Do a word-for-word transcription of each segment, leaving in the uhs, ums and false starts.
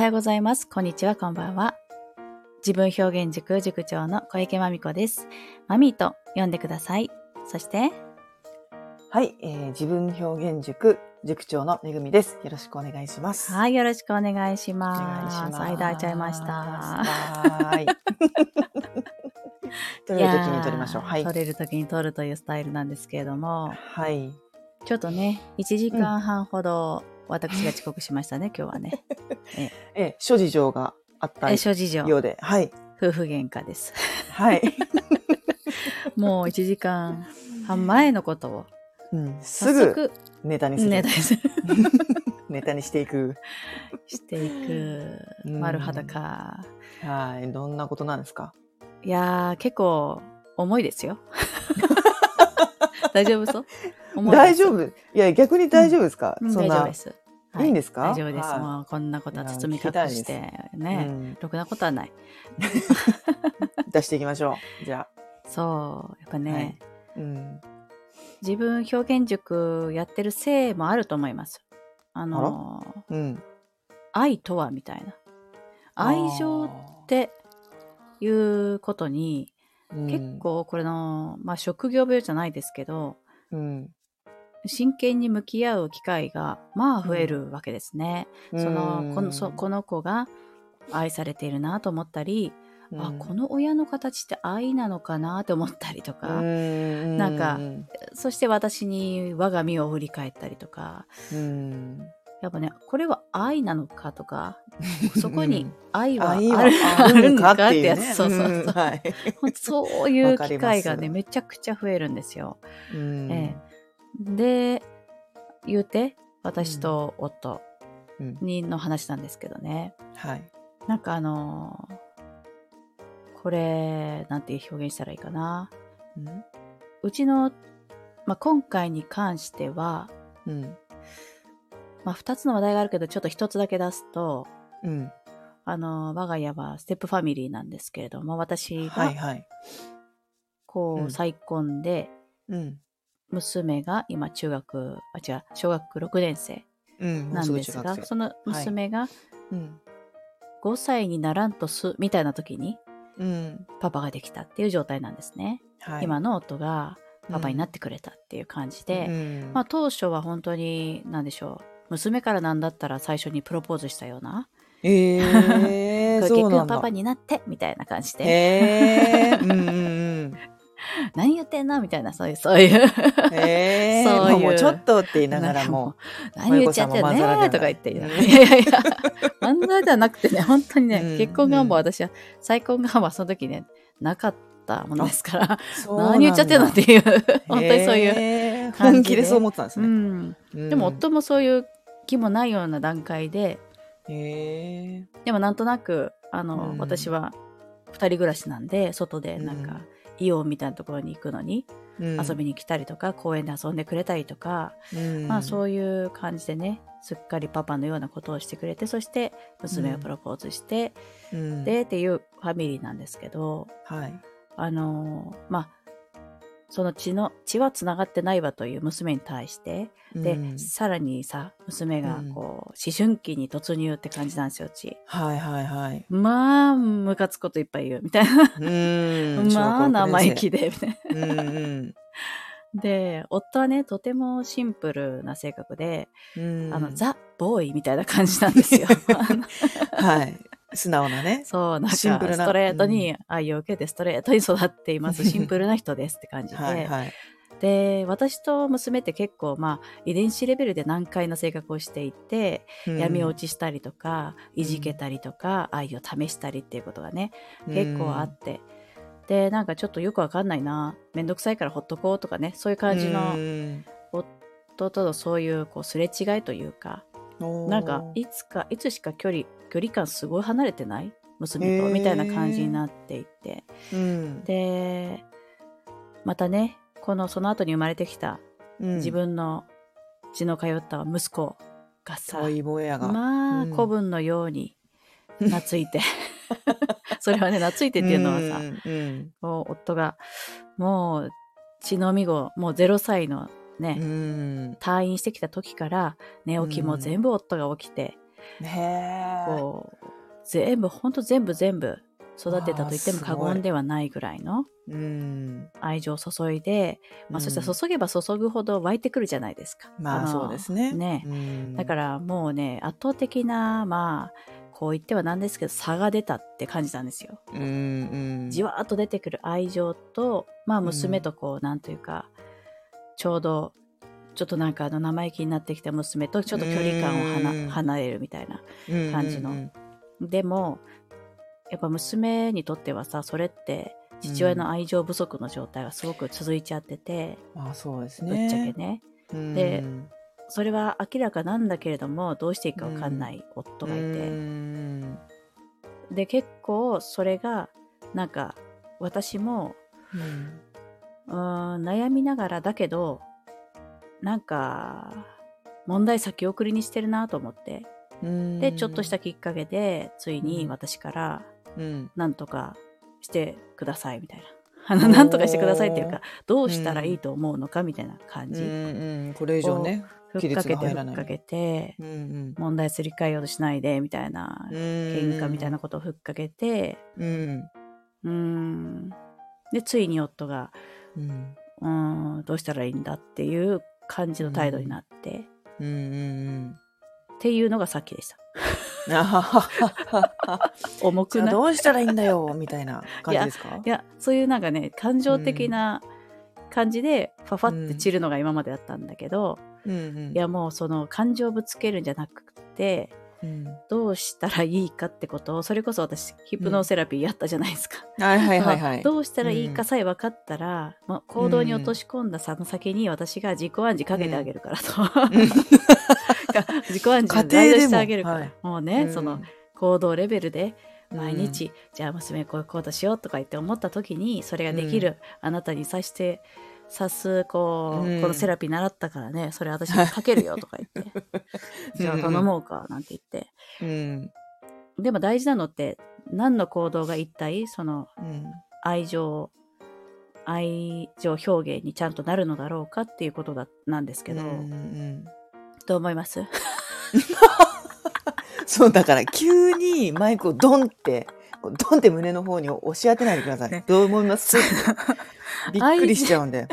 はようございます。こんにちは、こんばんは。自分表現塾塾長の小池まみこです。まみと呼んでください。そしてはい、えー、自分表現塾塾長のめぐみです。よろしくお願いします。はい、よろしくお願いします。間空いちゃいました。はい。取れる時に取りましょう。はい。取れる時に取るというスタイルなんですけれども、はい。ちょっとね、いちじかんはんほど私が遅刻しましたね、うん、今日はね。えええ、諸事情があったようで、はい。夫婦喧嘩です。はい。もういちじかんはん前のことを、うん、すぐネタにする。ネタにする。ネタにしていく。していく。丸裸。はい。どんなことなんですか？いやー、結構重いですよ。大丈夫そう？重いです。大丈夫。いや、逆に大丈夫ですか？うん、そんな、大丈夫です。はい、いいんですか？大丈夫です。はい、もうこんなことは包み隠してね、うん、ろくなことはない。出していきましょう。じゃあ。そう、やっぱね、はい、うん、自分表現塾やってるせいもあると思います。あのー、うん、愛とはみたいな。愛情っていうことに、うん、結構これの、まあ、職業病じゃないですけど、うん、真剣に向き合う機会がまあ増えるわけですね、うん、そのこの、そ、この子が愛されているなと思ったり、うん、あ、この親の形って愛なのかなと思ったりとか、うん、なんか、そして私に我が身を振り返ったりとか、うん、やっぱね、これは愛なのかとか、そこに愛はあるのかってやつ、そうそうそう、はい、そういう機会がねめちゃくちゃ増えるんですよ。うん、ええ、で言うて私と夫にの話なんですけどね、うんうん、はい、なんかあのー、これなんていう表現したらいいかな、うん、うちの、まあ、今回に関しては、うん、まあ、ふたつの話題があるけどちょっとひとつだけ出すと、うん、あの我が家はステップファミリーなんですけれども、私がこう再婚で、娘が今中学、あ、違う、小学ろくねん生なんですが、うん、もうすぐ中学生、その娘がごさいにならんとすみたいな時にパパができたっていう状態なんですね、はい、今の夫がパパになってくれたっていう感じで、うん、まあ、当初は本当に何でしょう、娘からなんだったら最初にプロポーズしたような、えー、小池くんパパになってみたいな感じで、えー、うんうん、何言ってんのみたいな、そういうそういう、えー、そういうもうちょっとって言いながらもう何言っちゃってねーとか言って、いやいやいや、漫才ではなくてね、本当にね、うん、結婚願望、私は再婚願望はその時ねなかったものですから、何言っちゃってんのっていう、本当にそういう本気でそう思ってたんですね、うんうん、でも夫もそういう気もないような段階で。へー、でもなんとなくあの、うん、私はふたり暮らしなんで、外でなんか、うん、イオンみたいなところに行くのに、うん、遊びに来たりとか公園で遊んでくれたりとか、うん、まあ、そういう感じでね、すっかりパパのようなことをしてくれて、そして娘をプロポーズして、うん、でっていうファミリーなんですけど、うん、あのー、まあその血の血はつながってないわという娘に対して、うん、でさらにさ、娘がこう、うん、思春期に突入って感じなんですよ、血。はいはいはい。まあムカつくこといっぱい言うみたいな。うーん、まあ生意気でみたいな。うんうん、で夫はねとてもシンプルな性格で、うん、あのザ・ボーイみたいな感じなんですよ。はい。素直なね。そう、なんか、ストレートに愛を受けて、ストレートに育っています。シンプルな人ですって感じで。はいはい、で、私と娘って結構、まあ、遺伝子レベルで難解な性格をしていて、うん、闇落ちしたりとか、いじけたりとか、うん、愛を試したりっていうことがね、結構あって。うん、で、なんかちょっとよくわかんないな、めんどくさいからほっとこうとかね、そういう感じの、うん、夫とのそういう、こう、すれ違いというか、なんか、いつか、いつしか距離、距離感すごい離れてない娘とみたいな感じになっていて、うん、でまたねこのその後に生まれてきた、うん、自分の血の通った息子がさ、まあ、うん、子分のように懐いてそれはね懐いてっていうのはさ、うんうん、夫がもう血のみ子、もうゼロさいのね、うん、退院してきた時から寝起きも全部夫が起きて、ね、こう全部本当全部全部育てたと言っても過言ではないぐらいの愛情を注いで、うんまあ、そしたら注げば注ぐほど湧いてくるじゃないですか。まあそうですね。ね、うん、だからもうね圧倒的なまあこう言ってはなんですけど差が出たって感じたんですよ。うんうん、じわーっと出てくる愛情とまあ娘とこう、うん、なんというかちょうどちょっとなんかあの生意気になってきた娘とちょっと距離感をはな、うん、離れるみたいな感じの、うんうん、でもやっぱ娘にとってはさそれって父親の愛情不足の状態がすごく続いちゃってて、うん、あそうですねぶっちゃけね、うん、でそれは明らかなんだけれどもどうしていいか分かんない夫がいて、うん、で結構それがなんか私も、うん、うーん悩みながらだけどなんか問題先送りにしてるなと思ってうんでちょっとしたきっかけでついに私からなんとかしてくださいみたいな、うん、あのなんとかしてくださいっていうかどうしたらいいと思うのかみたいな感じ、うんうん、これ以上ねふっかけてふっかけて、うんうん、問題すり替えようとしないでみたいな、うん、喧嘩みたいなことをふっかけて、うん、うーんでついに夫が、うん、うーんどうしたらいいんだっていう感じの態度になって、うんうんうん、っていうのがさっきでした。重くない？どうしたらいいんだよみたいな感じですか？いや、いやそういうなんかね感情的な感じでファファって散るのが今までだったんだけど、うんうん、いやもうその感情をぶつけるんじゃなくて、うん、どうしたらいいかってことをそれこそ私ヒプノセラピーやったじゃないですか、うんはいはいはいはい、どうしたらいいかさえ分かったら、うんまあ、行動に落とし込んだその先に私が自己暗示かけてあげるからと、うん、自己暗示をガイドしてあげるから、はい、もうね、うん、その行動レベルで毎日、うん、じゃあ娘こういうことしようとか言って思った時にそれができる、うん、あなたにさしてさすこう、うん、このセラピー習ったからねそれ私にかけるよとか言ってじゃあ頼もうかなんて言って、うん、でも大事なのって何の行動が一体その愛情、うん、愛情表現にちゃんとなるのだろうかっていうことだなんですけど、うんうん、どう思いますそうだから急にマイクをドンってドンって胸の方に押し当てないでください、ね、どう思いますびっくりしちゃうんで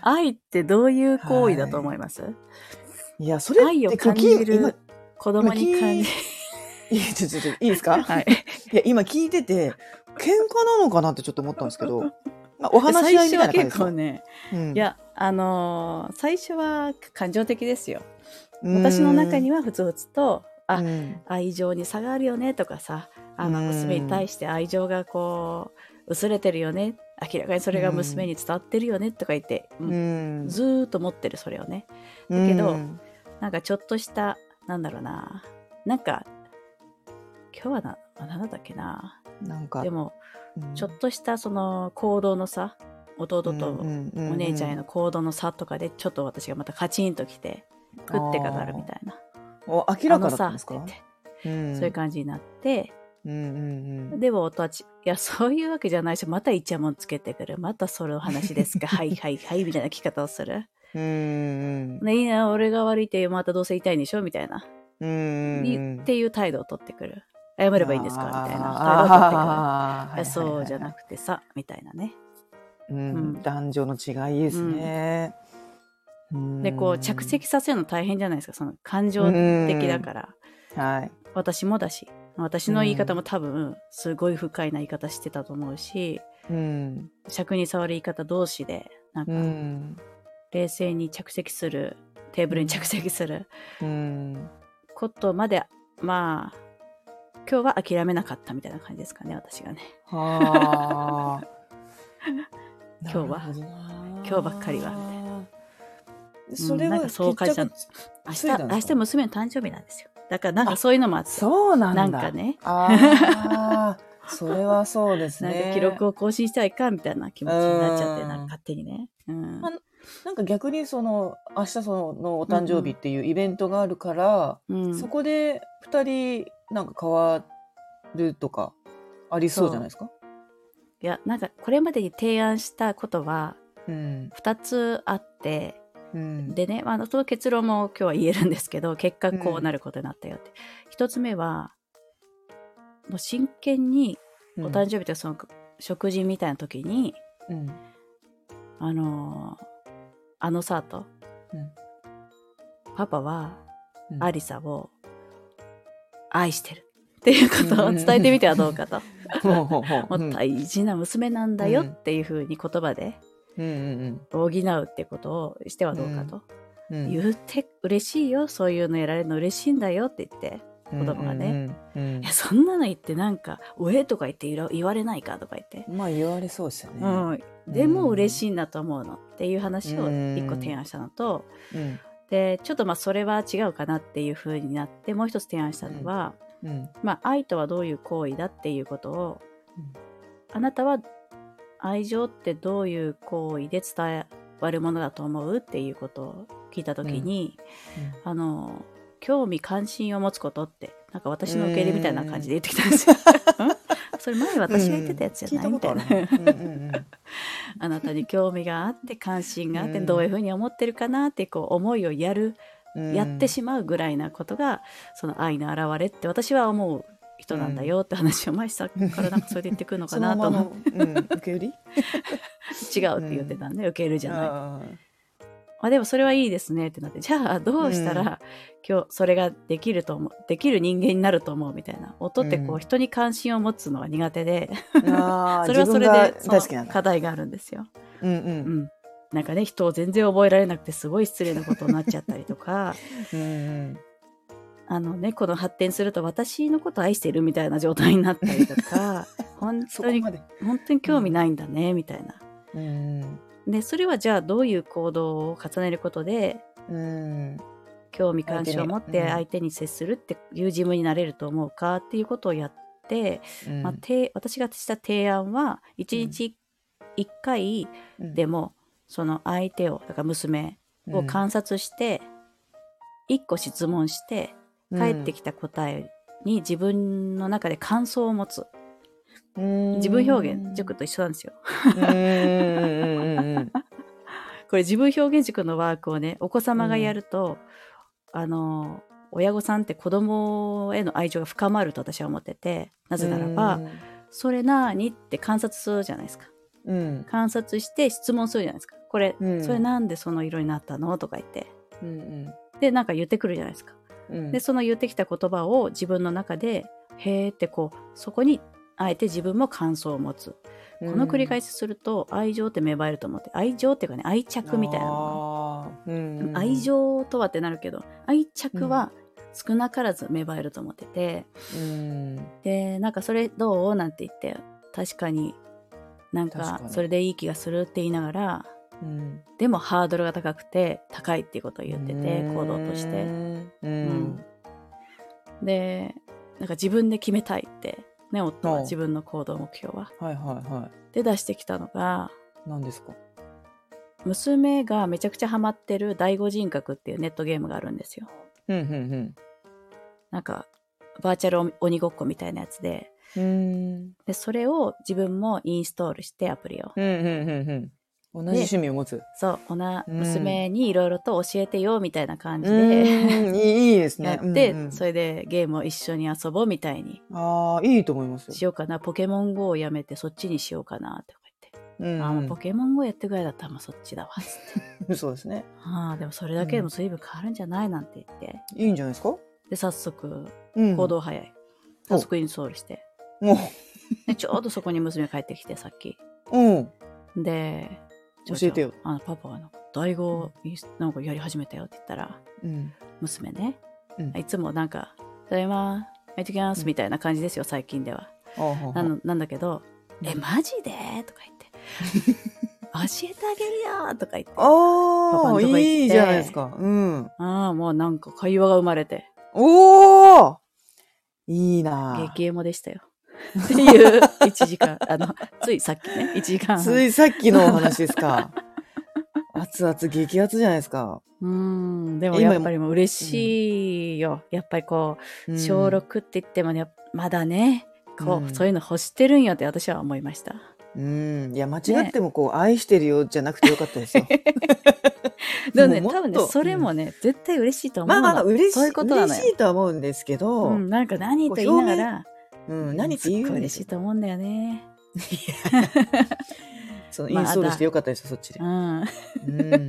愛ってどういう行為だと思います？はい、いやそれ愛を感じる子供に感じいいですか、はい、いや今聞いてて喧嘩なのかなってちょっと思ったんですけど、まあ、お話し合いみたいな感じですか？最初は結構ね、うん、いやあのー、最初は感情的ですよ。私の中にはふつふつとあ、うん、愛情に差があるよねとかさあの娘に対して愛情がこう薄れてるよね明らかにそれが娘に伝わってるよねとか言って、うん、ずーっと持ってるそれをねだけど、うん、なんかちょっとしたなんだろうななんか今日はな何だっけななんかでも、うん、ちょっとしたその行動の差弟とお姉ちゃんへの行動の差とかでちょっと私がまたカチンときて食ってかかるみたいなお明らかだったんですか、うん、そういう感じになって、うんうんうん、でも夫はちいやそういうわけじゃないしまたイチャモンつけてくるまたそれお話ですかはいはいはいみたいな聞き方をするうん、うんね、いや俺が悪いってまたどうせ痛いんでしょみたいなうんうん、っていう態度を取ってくる謝ればいいんですかみたいな態度を取ってくるそうじゃなくてさみたいなね、うんうん、男女の違いですね、うんでこう着席させるの大変じゃないですかその感情的だから、はい、私もだし私の言い方も多分すごい不快な言い方してたと思うし、うん、尺に触る言い方同士でなんか、うん、冷静に着席するテーブルに着席することまでまあ今日は諦めなかったみたいな感じですかね私がねは今日は今日ばっかりはみたいなそれは、うん、なんかそう感じた。明日、明日娘の誕生日なんですよ。だからなんかそういうのもあって。そうなんだ。なんかね。ああ、それはそうですね。なんか記録を更新したいかみたいな気持ちになっちゃって、なんか勝手にね。うんまあ、なんか逆にその明日そのお誕生日っていうイベントがあるから、うんうん、そこでふたりなんか変わるとかありそうじゃないですか？いやなんかこれまでに提案したことはふたつあって。うんうん、でね、あのその結論も今日は言えるんですけど、結果こうなることになったよって、うん、一つ目はもう真剣にお誕生日とその食事みたいな時に、うん、あのあのさと、うん、パパはアリサを愛してるっていうことを伝えてみてはどうかと、もう大事な娘なんだよっていうふうに言葉で補うってことをしてはどうかと、うんうん、言って嬉しいよ、そういうのやられるの嬉しいんだよって言って子供がね、うんうんうん、いやそんなの言ってなんかおえとか言って言われないかとか言って、まあ言われそうですよね、うん、でも嬉しいんだと思うのっていう話を一個提案したのと、うんうん、でちょっとまあそれは違うかなっていう風になって、もう一つ提案したのは、うんうん、まあ愛とはどういう行為だっていうことを、うん、あなたは愛情ってどういう行為で伝わるものだと思うっていうことを聞いたときに、うんうん、あの興味関心を持つことってなんか私の受け入れみたいな感じで言ってきたんですよそれ前私が言ってたやつじゃないみたいなあなたに興味があって関心があってどういうふうに思ってるかなってこう思いをやるやってしまうぐらいなことがその愛の表れって私は思う人なんだよって話を前さからなんかそれで言ってくるのかなと思ううん、受け売り違うって言ってたんで、受け売るじゃない、まあ、でもそれはいいですねってなって、じゃあどうしたら今日それができると思う、うん、できる人間になると思うみたいな。音ってこう人に関心を持つのは苦手で、うん、あそれはそれでその課題があるんですよ、うんうんうん、なんかね人を全然覚えられなくてすごい失礼なことになっちゃったりとかうん、うん、あのねこの発展すると私のこと愛してるみたいな状態になったりとか本当に本当に興味ないんだね、うん、みたいな、うんうん、でそれはじゃあどういう行動を重ねることで、うん、興味関心を持って相手に接するっていう自分になれると思うかっていうことをやって、うんまあ、て私がした提案はいちにちいっかいでもその相手をだから娘を観察していっこ質問して返ってきた答えに自分の中で感想を持つ、うん、自分表現塾と一緒なんですよこれ自分表現塾のワークをねお子様がやると、うん、あの親御さんって子供への愛情が深まると私は思ってて、なぜならば、うん、それなーにって観察するじゃないですか、うん、観察して質問するじゃないですか、これ、うん、それなんでその色になったのとか言って、うんうん、でなんか言ってくるじゃないですか、うん、でその言ってきた言葉を自分の中でへーってこうそこにあえて自分も感想を持つ、この繰り返しすると愛情って芽生えると思って、愛情っていうかね愛着みたいなの、うん、愛情とはってなるけど愛着は少なからず芽生えると思ってて、うん、でなんかそれどうなんて言って確かになんかそれでいい気がするって言いながら、うん、でもハードルが高くて高いっていうことを言ってて、行動として、うんうん、でなんか自分で決めたいってね、夫は自分の行動目標は、はいはいはい、で出してきたのが何ですか、娘がめちゃくちゃハマってる第五人格っていうネットゲームがあるんですよ、うんうんうん、なんかバーチャル鬼ごっこみたいなやつで、うーんでそれを自分もインストールしてアプリを、うんうんうんうん、同じ趣味を持つ、そうおな、うん、娘にいろいろと教えてよみたいな感じでいいですね、で、うんうん、それでゲームを一緒に遊ぼうみたいに、ああいいと思いますよ、しようかな、ポケモン ゴー をやめてそっちにしようかなって言って、うんうん、あもうポケモン ゴー やってぐらいだったらもうそっちだわってそうですね、あでもそれだけでも随分変わるんじゃないなんて言って、いいんじゃないですか、で早速行動早い、うん、早速インストールして、おでちょうどそこに娘帰ってきてさっき、うん、で教えてよ、あのパパはなんか第五なんかやり始めたよって言ったら、うん、娘ね、うん、いつもなんかただいまー行ってきますみたいな感じですよ、うん、最近では、うん、なのなんだけど、うん、えマジでとか言って教えてあげるよとか言って、おーいいじゃないですか、うん、あもうなんか会話が生まれて、おーいいな、激エモでしたよっていういちじかんあのついさっきねいちじかんついさっきのお話ですか熱々激熱じゃないですか、うーんでもやっぱりもう嬉しいよ、うん、やっぱりこう小ろくって言ってもねまだねこう、うん、そういうの欲してるんよって私は思いました、うん、いや間違ってもこう、ね、愛してるよじゃなくてよかったですよでもね、多分ね、それもね、うん、絶対嬉しいと思うの。まあまあ、嬉しい、そういうことなのよ。嬉しいとは思うんですけど、うん、なんか何と言いながら、うん、何と言うんですよ。すっごい嬉しいと思うんだよね。そのインストールしてよかったですよ、そっちで。うん。うん、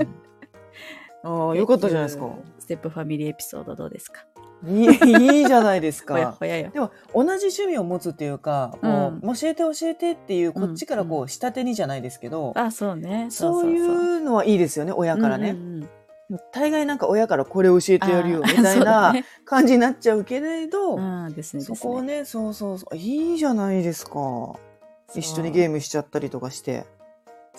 ああ、よかったじゃないですか。ステップファミリーエピソードどうですか？いい、 いいじゃないですか。ほやほやよ。でも同じ趣味を持つっていうか、うん、もう教えて教えてっていうこっちからこう下手にじゃないですけど、うんうん、あ、そうね、そういうのはいいですよね、親からね、うんうんうん、大概なんか親からこれ教えてやるよみたいな感じになっちゃうけれど、そこをね、そうそうそう、いいじゃないですか。一緒にゲームしちゃったりとかして、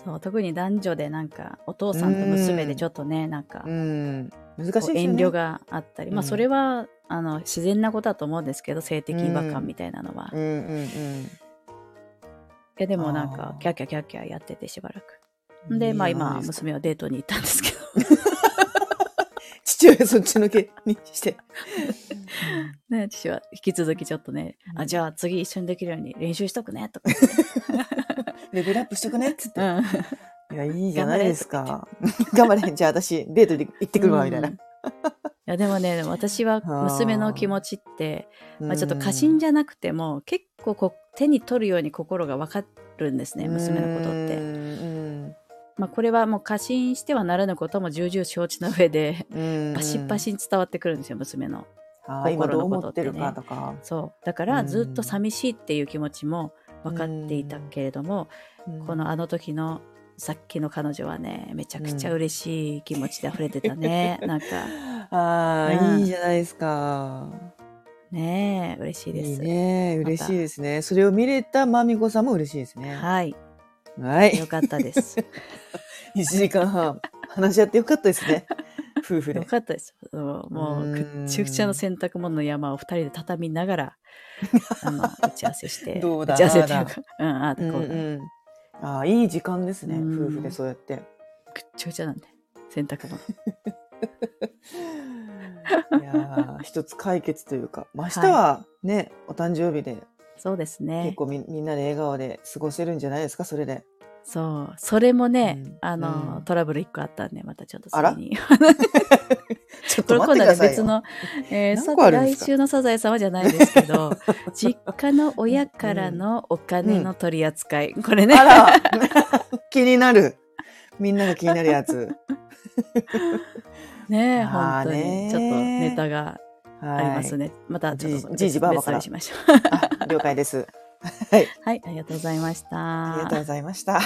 そう、特に男女でなんかお父さんと娘でちょっとね、うん、なんか、うん、難しいですね、遠慮があったり、うん、まあそれはあの自然なことだと思うんですけど、性的違和感みたいなのは、うんうんうんうん、いやでもなんかキャッキャキャッキャやっててしばらくで、まあ今娘はデートに行ったんですけど父親そっちのけにしてね、父は引き続きちょっとね、うん、あ、じゃあ次一緒にできるように練習しとくねとかレベルアップしとくねっつって、うん、いや、いいじゃないですか。頑張れじゃあ私デートで行ってくるわみたいな、うんいやでもね、私は娘の気持ちって、まあ、ちょっと過信じゃなくても結構こう手に取るように心が分かるんですね、娘のことって。うん、まあ、これはもう過信してはならぬことも重々承知の上でバシッバシに伝わってくるんですよ、娘の心のことってね。今どう思ってるかとか。そうだからずっと寂しいっていう気持ちも分かっていたけれども、このあの時のさっきの彼女はね、めちゃくちゃ嬉しい気持ちで溢れてたね、うん、なんかあ、うん、いいじゃないですか。ねえ、嬉しいです。いいね、嬉しいですね。それを見れたまみこさんも嬉しいですね。はい、はい、よかったですいちじかんはん話し合ってよかったですね夫婦でよかったです。もうくっちゃくちゃの洗濯物の山をふたりで畳みながらあの打ち合わせしてどうだ打ち合わせっていうか、うん、ああ、こうだ、うんうん、ああ、いい時間ですね、夫婦でそうやって。ぐっちゃぐちゃなんで、洗濯物。いや、一つ解決というか、まあ、明日はね、はい、お誕生日で、そうですね。結構 み, みんなで笑顔で過ごせるんじゃないですか、それで。そう、それもね、うん、あの、うん、トラブル一個あったんで、またちょっとそれに。あらちょっと待ってくださいよ。別の、えー、何個あるんですか？来週のサザエさんはじゃないですけど、実家の親からのお金の取り扱い、うんうん、これね、あら気になる、みんなが気になるやつねえ、本当にちょっとネタがありますね。またちょっとじじばばからしましょう。了解です。はい、はい、ありがとうございました。ありがとうございました。